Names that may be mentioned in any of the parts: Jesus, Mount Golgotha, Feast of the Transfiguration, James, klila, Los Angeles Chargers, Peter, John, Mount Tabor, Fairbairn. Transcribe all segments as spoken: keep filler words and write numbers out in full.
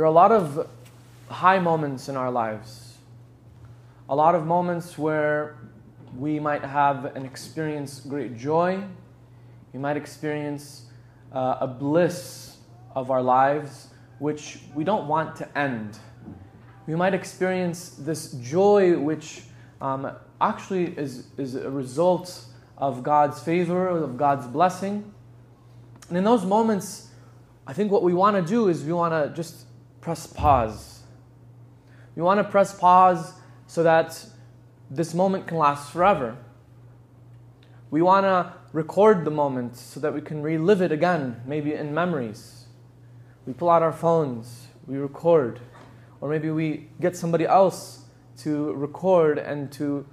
There are a lot of high moments in our lives. A lot of moments where we might have and experience great joy. We might experience uh, a bliss of our lives which we don't want to end. We might experience this joy which um, actually is, is a result of God's favor, of God's blessing. And in those moments, I think what we want to do is we want to just press pause. We want to press pause so that this moment can last forever. We want to record the moment so that we can relive it again, maybe in memories. We pull out our phones, we record, or maybe we get somebody else to record and to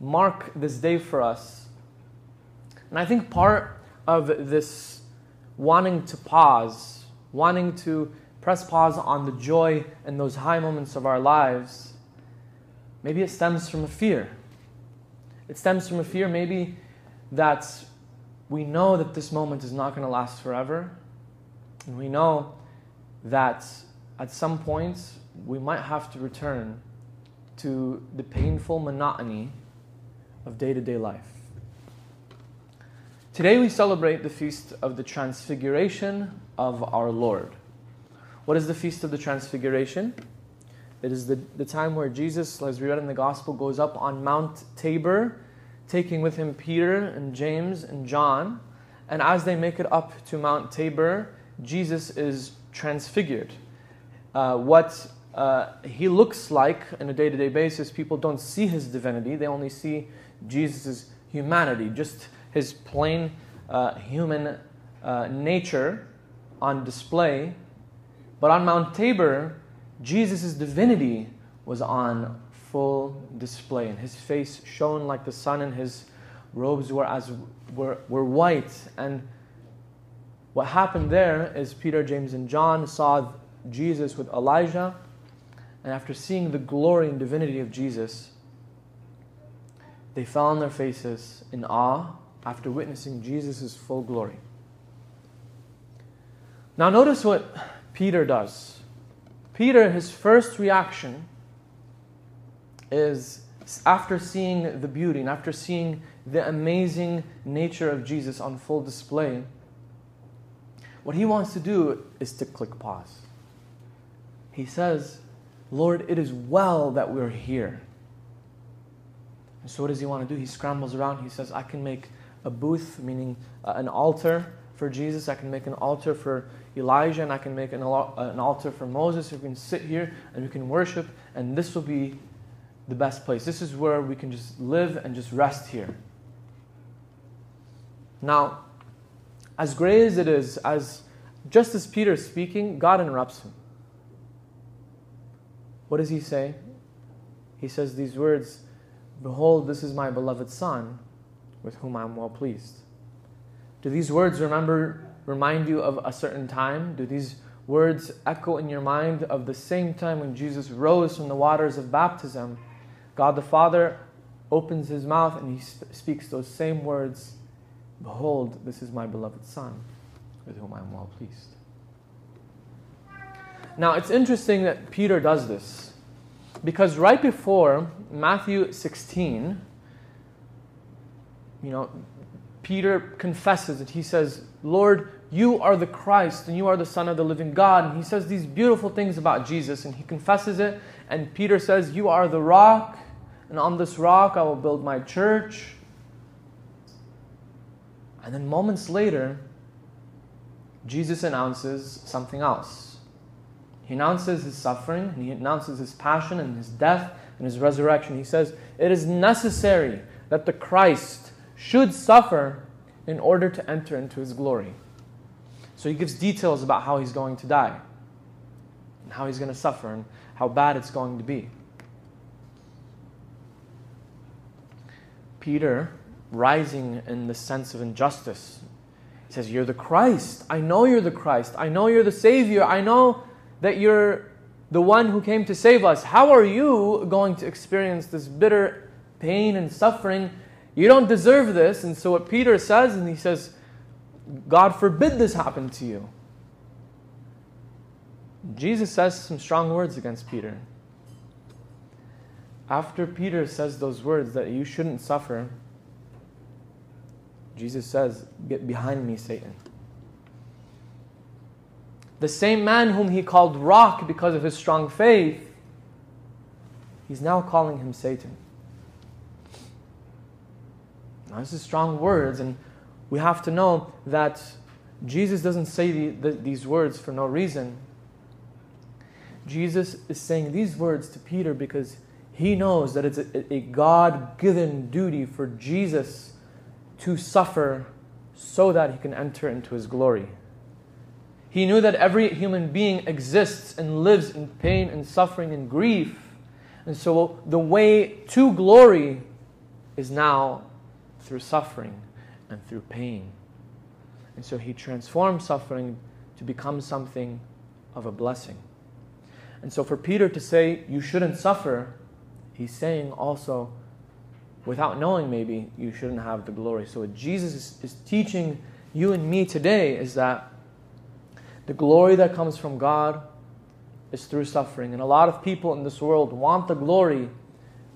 mark this day for us. And I think part of this wanting to pause, wanting to press pause on the joy and those high moments of our lives, maybe it stems from a fear. It stems from a fear maybe that we know that this moment is not going to last forever. And we know that at some point we might have to return to the painful monotony of day-to-day life. Today we celebrate the Feast of the Transfiguration of our Lord. What is the Feast of the Transfiguration? It is the, the time where Jesus, as we read in the Gospel, goes up on Mount Tabor, taking with him Peter and James and John. And as they make it up to Mount Tabor, Jesus is transfigured. Uh, what uh, he looks like on a day-to-day basis, people don't see his divinity. They only see Jesus' humanity, just his plain uh, human uh, nature on display. But on Mount Tabor, Jesus' divinity was on full display, and his face shone like the sun, and his robes were as were, were white. And what happened there is Peter, James, and John saw Jesus with Elijah, and after seeing the glory and divinity of Jesus, they fell on their faces in awe after witnessing Jesus' full glory. Now notice what Peter does. Peter, his first reaction is after seeing the beauty and after seeing the amazing nature of Jesus on full display, what he wants to do is to click pause. He says, "Lord, it is well that we're here." And so what does he want to do? He scrambles around. He says, "I can make a booth," meaning uh, an altar for Jesus. "I can make an altar for Elijah, and I can make an, an altar for Moses. We can sit here and we can worship, and this will be the best place. This is where we can just live and just rest here." Now, as great as it is, as just as Peter is speaking, God interrupts him. What does he say? He says these words, "Behold, this is my beloved Son, with whom I am well pleased." Do these words remember remind you of a certain time? Do these words echo in your mind of the same time when Jesus rose from the waters of baptism? God the Father opens his mouth and he sp- speaks those same words, "Behold, this is my beloved Son, with whom I am well pleased." Now, it's interesting that Peter does this, because right before Matthew sixteen, you know, Peter confesses it. He says, "Lord, you are the Christ, and you are the Son of the living God." And he says these beautiful things about Jesus, and he confesses it. And Peter says, "You are the rock, and on this rock I will build my church." And then moments later, Jesus announces something else. He announces his suffering, and he announces his passion, and his death, and his resurrection. He says, "It is necessary that the Christ should suffer in order to enter into his glory." So he gives details about how he's going to die, and how he's going to suffer, and how bad it's going to be. Peter, rising in the sense of injustice, he says, "You're the Christ. I know you're the Christ. I know you're the Savior. I know that you're the one who came to save us. How are you going to experience this bitter pain and suffering? You don't deserve this." And so what Peter says, and he says, "God forbid this happen to you." Jesus says some strong words against Peter. After Peter says those words that you shouldn't suffer, Jesus says, "Get behind me, Satan." The same man whom he called rock because of his strong faith, he's now calling him Satan. Now, this is strong words, and we have to know that Jesus doesn't say the, the, these words for no reason. Jesus is saying these words to Peter because he knows that it's a, a God-given duty for Jesus to suffer so that he can enter into his glory. He knew that every human being exists and lives in pain and suffering and grief. And so the way to glory is now through suffering and through pain. And so he transforms suffering to become something of a blessing. And so for Peter to say, you shouldn't suffer, he's saying also, without knowing maybe, you shouldn't have the glory. So what Jesus is, is teaching you and me today is that the glory that comes from God is through suffering. And a lot of people in this world want the glory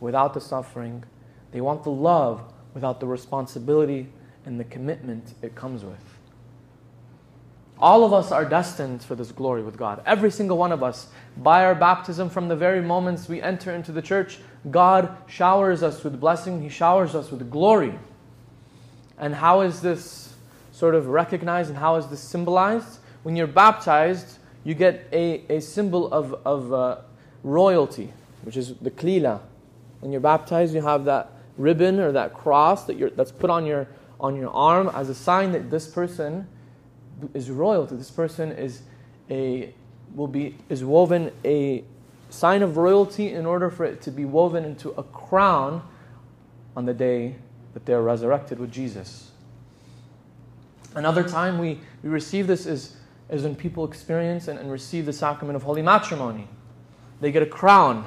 without the suffering. They want the love without the responsibility and the commitment it comes with. All of us are destined for this glory with God. Every single one of us. By our baptism, from the very moments we enter into the church, God showers us with blessing. He showers us with glory. And how is this sort of recognized and how is this symbolized? When you're baptized, you get a, a symbol of, of uh, royalty, which is the klila. When you're baptized, you have that ribbon or that cross that you're, that's put on your, on your arm as a sign that this person is royalty. This person is a will be is woven a sign of royalty in order for it to be woven into a crown on the day that they are resurrected with Jesus. Another time we, we receive this is, is when people experience and, and receive the sacrament of holy matrimony. They get a crown.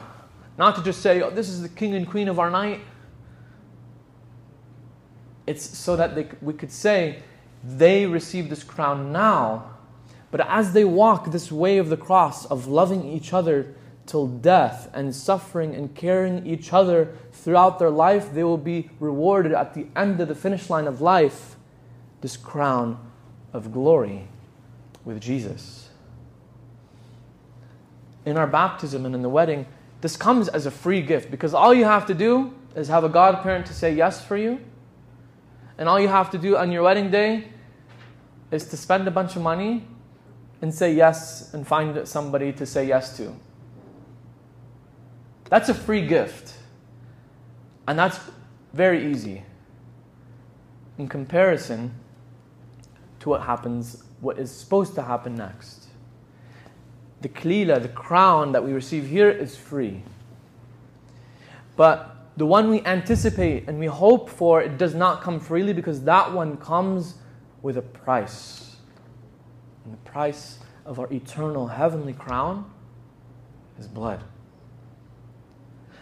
Not to just say, oh, this is the king and queen of our night. It's so that they, we could say, they receive this crown now. But as they walk this way of the cross, of loving each other till death and suffering and carrying each other throughout their life, they will be rewarded at the end of the finish line of life, this crown of glory with Jesus. In our baptism and in the wedding, this comes as a free gift because all you have to do is have a godparent to say yes for you. And all you have to do on your wedding day is to spend a bunch of money and say yes and find somebody to say yes to. That's a free gift. And that's very easy in comparison to what happens, what is supposed to happen next. The klila, the crown that we receive here is free. But the one we anticipate and we hope for, it does not come freely because that one comes with a price. And the price of our eternal heavenly crown is blood.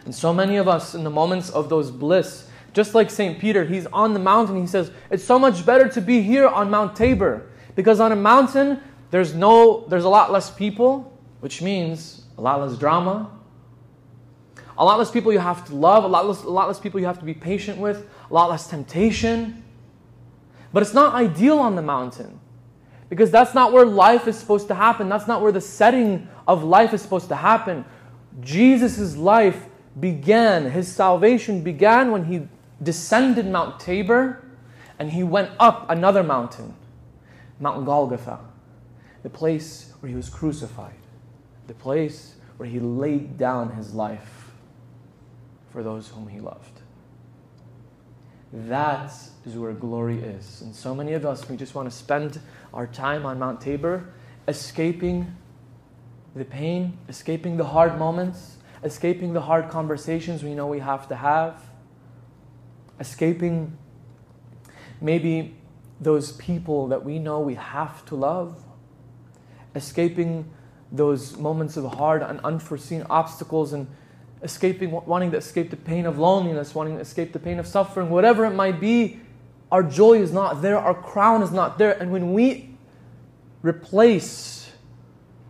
And so many of us in the moments of those bliss, just like Saint Peter, he's on the mountain, he says, it's so much better to be here on Mount Tabor because on a mountain, there's, no, there's a lot less people, which means a lot less drama. A lot less people you have to love, a lot less, a lot less people you have to be patient with, a lot less temptation. But it's not ideal on the mountain because that's not where life is supposed to happen. That's not where the setting of life is supposed to happen. Jesus' life began, his salvation began when he descended Mount Tabor and he went up another mountain, Mount Golgotha, the place where he was crucified, the place where he laid down his life for those whom he loved. That is where glory is. And so many of us, we just want to spend our time on Mount Tabor, escaping the pain, escaping the hard moments, escaping the hard conversations we know we have to have, escaping maybe those people that we know we have to love, escaping those moments of hard and unforeseen obstacles and escaping, wanting to escape the pain of loneliness, wanting to escape the pain of suffering, whatever it might be, our joy is not there, our crown is not there. And when we replace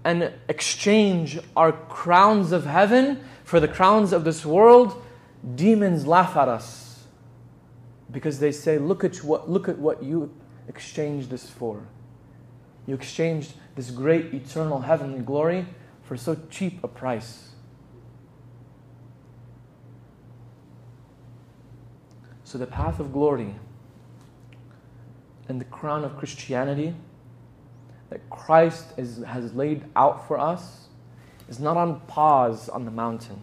and exchange our crowns of heaven for the crowns of this world, demons laugh at us because they say, look at what, look at what you exchanged this for. You exchanged this great eternal heavenly glory for so cheap a price. So the path of glory and the crown of Christianity that Christ is, has laid out for us is not on pause on the mountain,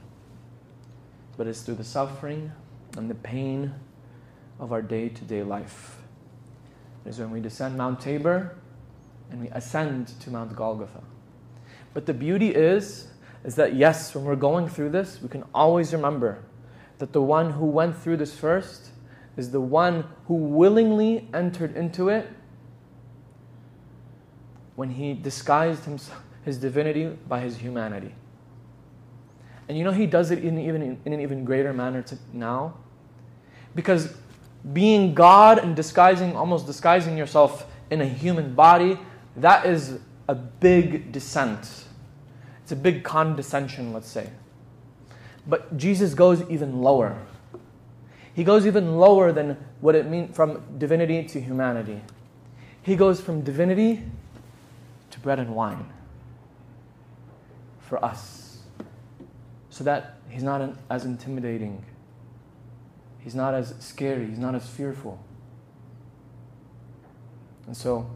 but it's through the suffering and the pain of our day-to-day life. It is when we descend Mount Tabor and we ascend to Mount Golgotha. But the beauty is, is that yes, when we're going through this, we can always remember that the one who went through this first is the one who willingly entered into it when he disguised himself, his divinity by his humanity. And you know, he does it in, even, in an even greater manner to now. Because being God and disguising, almost disguising yourself in a human body, that is a big descent. It's a big condescension, let's say. But Jesus goes even lower. He goes even lower than what it means from divinity to humanity. He goes from divinity to bread and wine for us, so that he's not an, as intimidating. He's not as scary. He's not as fearful. And so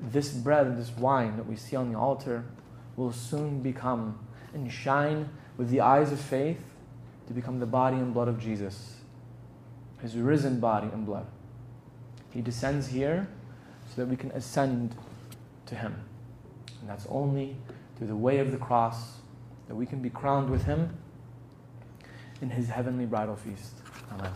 this bread and this wine that we see on the altar will soon become and shine with the eyes of faith to become the body and blood of Jesus, his risen body and blood. He descends here so that we can ascend to him. And that's only through the way of the cross that we can be crowned with him in his heavenly bridal feast. Amen.